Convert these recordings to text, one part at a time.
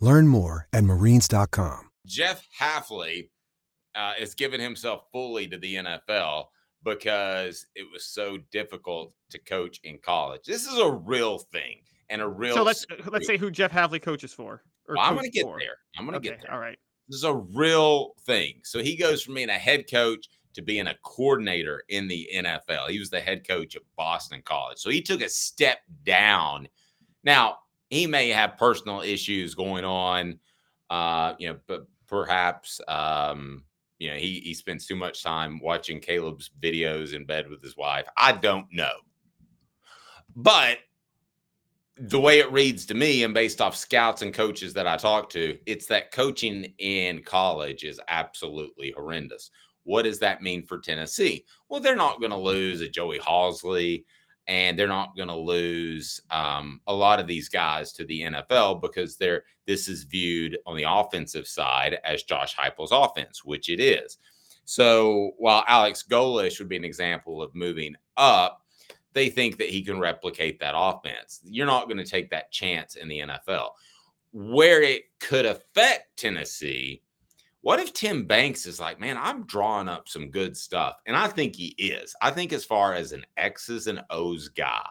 Learn more at marines.com. Jeff Hafley has given himself fully to the NFL because it was so difficult to coach in college. This is a real thing and a real. So let's say who Jeff Hafley coaches for. I'm going to get there. All right. This is a real thing. So he goes from being a head coach to being a coordinator in the NFL. He was the head coach of Boston College. So he took a step down. Now, he may have personal issues going on, but perhaps, he spends too much time watching Caleb's videos in bed with his wife. I don't know. But the way it reads to me, and based off scouts and coaches that I talk to, it's that coaching in college is absolutely horrendous. What does that mean for Tennessee? Well, they're not going to lose a Joey Halsley, and they're not going to lose a lot of these guys to the NFL because this is viewed on the offensive side as Josh Heupel's offense, which it is. So while Alex Golish would be an example of moving up, they think that he can replicate that offense. You're not going to take that chance in the NFL. Where it could affect Tennessee, what if Tim Banks is like, man, I'm drawing up some good stuff? And I think he is. I think as far as an X's and O's guy,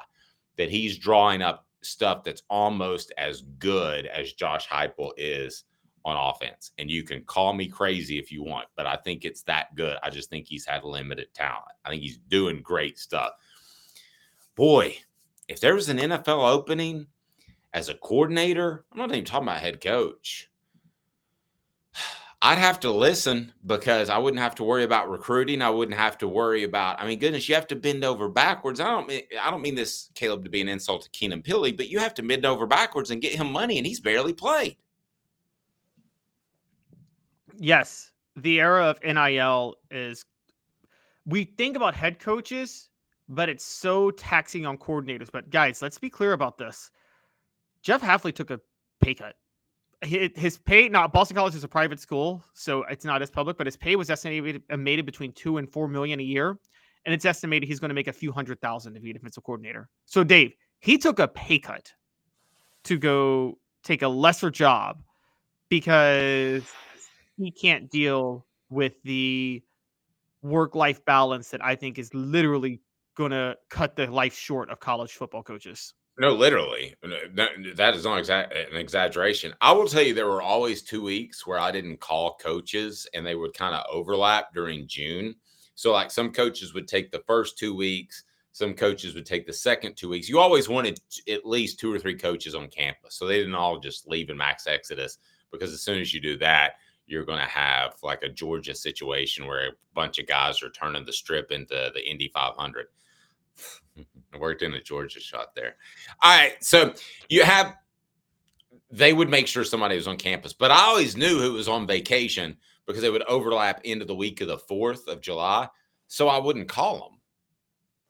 that he's drawing up stuff that's almost as good as Josh Heupel is on offense. And you can call me crazy if you want, but I think it's that good. I just think he's had limited talent. I think he's doing great stuff. Boy, if there was an NFL opening as a coordinator, I'm not even talking about head coach, I'd have to listen because I wouldn't have to worry about recruiting. I wouldn't have to worry about, you have to bend over backwards. I don't mean this, Caleb, to be an insult to Keenan Pili, but you have to bend over backwards and get him money, and he's barely played. Yes. The era of NIL is, we think about head coaches, but it's so taxing on coordinators. But guys, let's be clear about this. Jeff Hafley took a pay cut. His pay, not Boston College is a private school, so it's not as public, but his pay was estimated between $2 and $4 million a year. And it's estimated he's going to make a few $100,000 to be a defensive coordinator. So Dave, he took a pay cut to go take a lesser job because he can't deal with the work-life balance that I think is literally going to cut the life short of college football coaches. No, literally. That is not an exaggeration. I will tell you there were always 2 weeks where I didn't call coaches, and they would kind of overlap during June. So, like, some coaches would take the first 2 weeks. Some coaches would take the second 2 weeks. You always wanted at least 2 or 3 coaches on campus. So they didn't all just leave in max exodus, because as soon as you do that, you're going to have, like, a Georgia situation where a bunch of guys are turning the strip into the Indy 500. I worked in a Georgia shot there. All right. So they would make sure somebody was on campus, but I always knew who was on vacation because they would overlap into the week of the 4th of July. So I wouldn't call them.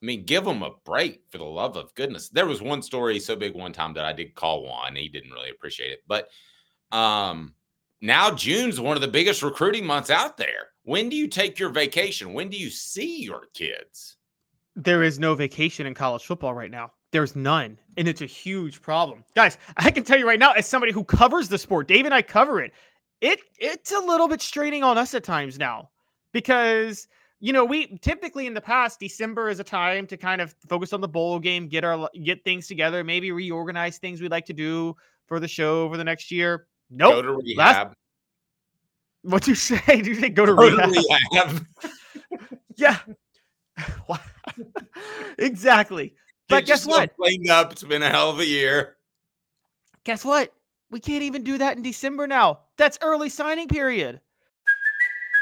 I mean, give them a break, for the love of goodness. There was one story so big one time that I did call one, and he didn't really appreciate it, but now June's one of the biggest recruiting months out there. When do you take your vacation? When do you see your kids? There is no vacation in college football right now. There's none, and it's a huge problem. Guys, I can tell you right now, as somebody who covers the sport, Dave and I cover it, it's a little bit straining on us at times now because, you know, we typically in the past, December is a time to kind of focus on the bowl game, get things together, maybe reorganize things we'd like to do for the show over the next year. Nope. Go to rehab. What'd you say? Did you say go to rehab? Yeah. Exactly. But guess what? Cleaned up. It's been a hell of a year. Guess what? We can't even do that in December now. That's early signing period.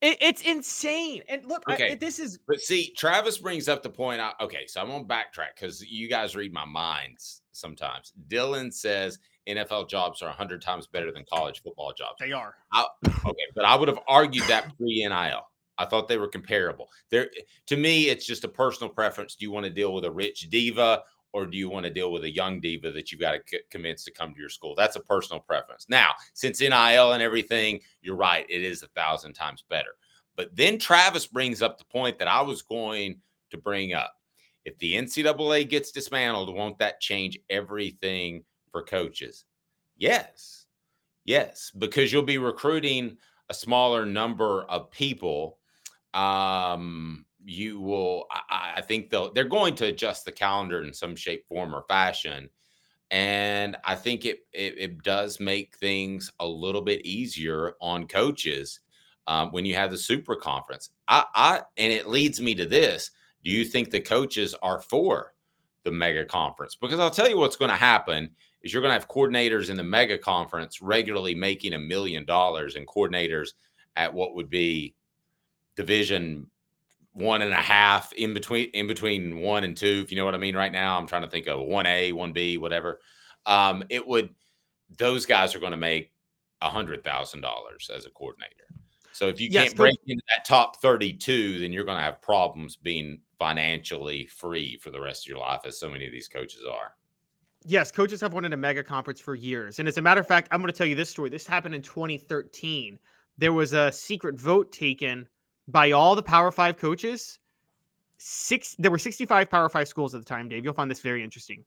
It's insane. And look, okay. But see, Travis brings up the point. So I'm going to backtrack because you guys read my minds sometimes. Dylan says NFL jobs are 100 times better than college football jobs. They are. But I would have argued that pre-NIL. I thought they were comparable. To me, it's just a personal preference. Do you want to deal with a rich diva or do you want to deal with a young diva that you've got to convince to come to your school? That's a personal preference. Now, since NIL and everything, you're right. It is 1,000 times better. But then Travis brings up the point that I was going to bring up. If the NCAA gets dismantled, won't that change everything for coaches? Yes. Yes, because you'll be recruiting a smaller number of people. You will, I think they're going to adjust the calendar in some shape, form, or fashion. And I think it does make things a little bit easier on coaches when you have the super conference. And it leads me to this. Do you think the coaches are for the mega conference? Because I'll tell you what's going to happen is you're going to have coordinators in the mega conference regularly making $1 million and coordinators at what would be division 1.5 in between 1 and 2, if you know what I mean right now. I'm trying to think of 1A, 1B, whatever. Those guys are going to make $100,000 as a coordinator. So if you can't break into that top 32, then you're going to have problems being financially free for the rest of your life, as so many of these coaches are. Yes, coaches have wanted a mega conference for years. And as a matter of fact, I'm going to tell you this story. This happened in 2013. There was a secret vote taken by all the Power 5 coaches. There were 65 Power 5 schools at the time, Dave. You'll find this very interesting.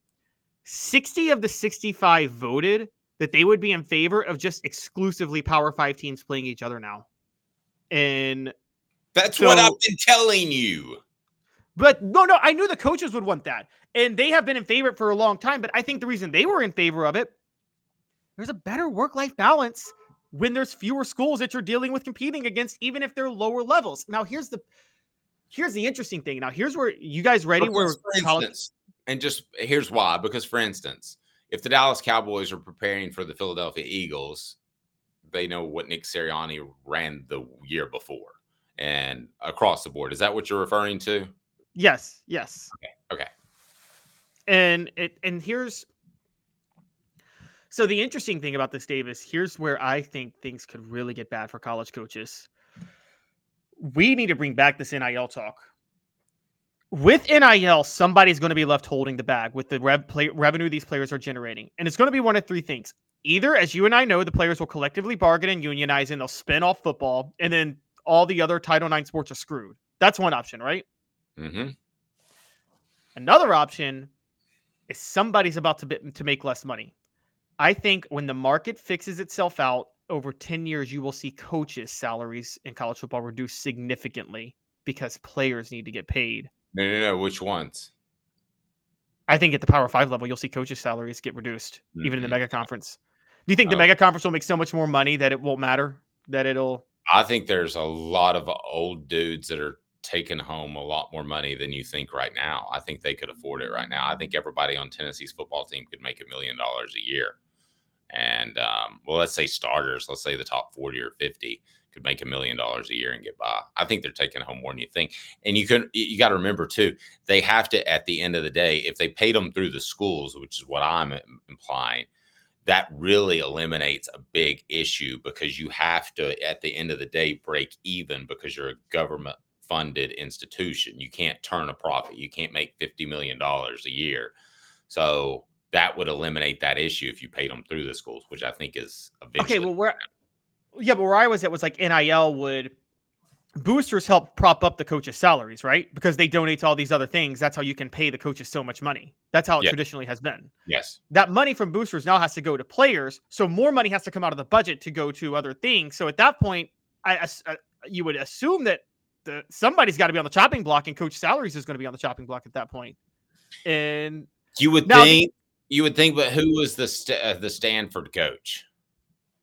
60 of the 65 voted that they would be in favor of just exclusively Power 5 teams playing each other now. And that's what I've been telling you. But no, I knew the coaches would want that. And they have been in favor for a long time. But I think the reason they were in favor of it, there's a better work-life balance when there's fewer schools that you're dealing with competing against, even if they're lower levels. Now, here's the interesting thing. Now, here's where you guys ready. Here's why. Because, for instance, if the Dallas Cowboys are preparing for the Philadelphia Eagles, they know what Nick Sirianni ran the year before and across the board. Is that what you're referring to? Yes. Yes. Okay. And here's So the interesting thing about this, Davis, here's where I think things could really get bad for college coaches. We need to bring back this NIL talk. With NIL, somebody's going to be left holding the bag with the revenue these players are generating. And it's going to be one of three things. Either, as you and I know, the players will collectively bargain and unionize and they'll spin off football, and then all the other Title IX sports are screwed. That's one option, right? Mm-hmm. Another option is somebody's about to make less money. I think when the market fixes itself out over 10 years, you will see coaches' salaries in college football reduce significantly because players need to get paid. No. Which ones? I think at the Power 5 level, you'll see coaches' salaries get reduced, mm-hmm. even in the mega conference. Do you think the mega conference will make so much more money that it won't matter? That it'll... I think there's a lot of old dudes that are taking home a lot more money than you think right now. I think they could afford it right now. I think everybody on Tennessee's football team could make $1 million a year. And, well, let's say starters, let's say the top 40 or 50 could make $1 million a year and get by. I think they're taking home more than you think. And you got to remember too, they have to, at the end of the day, if they paid them through the schools, which is what I'm implying, that really eliminates a big issue because you have to, at the end of the day, break even because you're a government funded institution. You can't turn a profit. You can't make $50 million a year. So that would eliminate that issue if you paid them through the schools, which I think is eventually. Okay, well, where I was at was like NIL would boosters help prop up the coaches' salaries, right? Because they donate to all these other things. That's how you can pay the coaches so much money. That's how it traditionally has been. Yes. That money from boosters now has to go to players. So more money has to come out of the budget to go to other things. So at that point, I you would assume that somebody's got to be on the chopping block, and coach salaries is going to be on the chopping block at that point. And you would think, but who was the Stanford coach?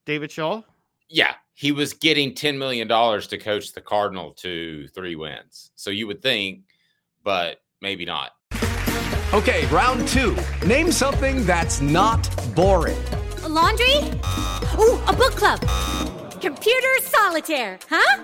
David Shaw? Yeah, he was getting $10 million to coach the Cardinal to 3 wins. So you would think, but maybe not. Okay, round 2. Name something that's not boring. A laundry? Ooh, a book club. Computer solitaire, huh?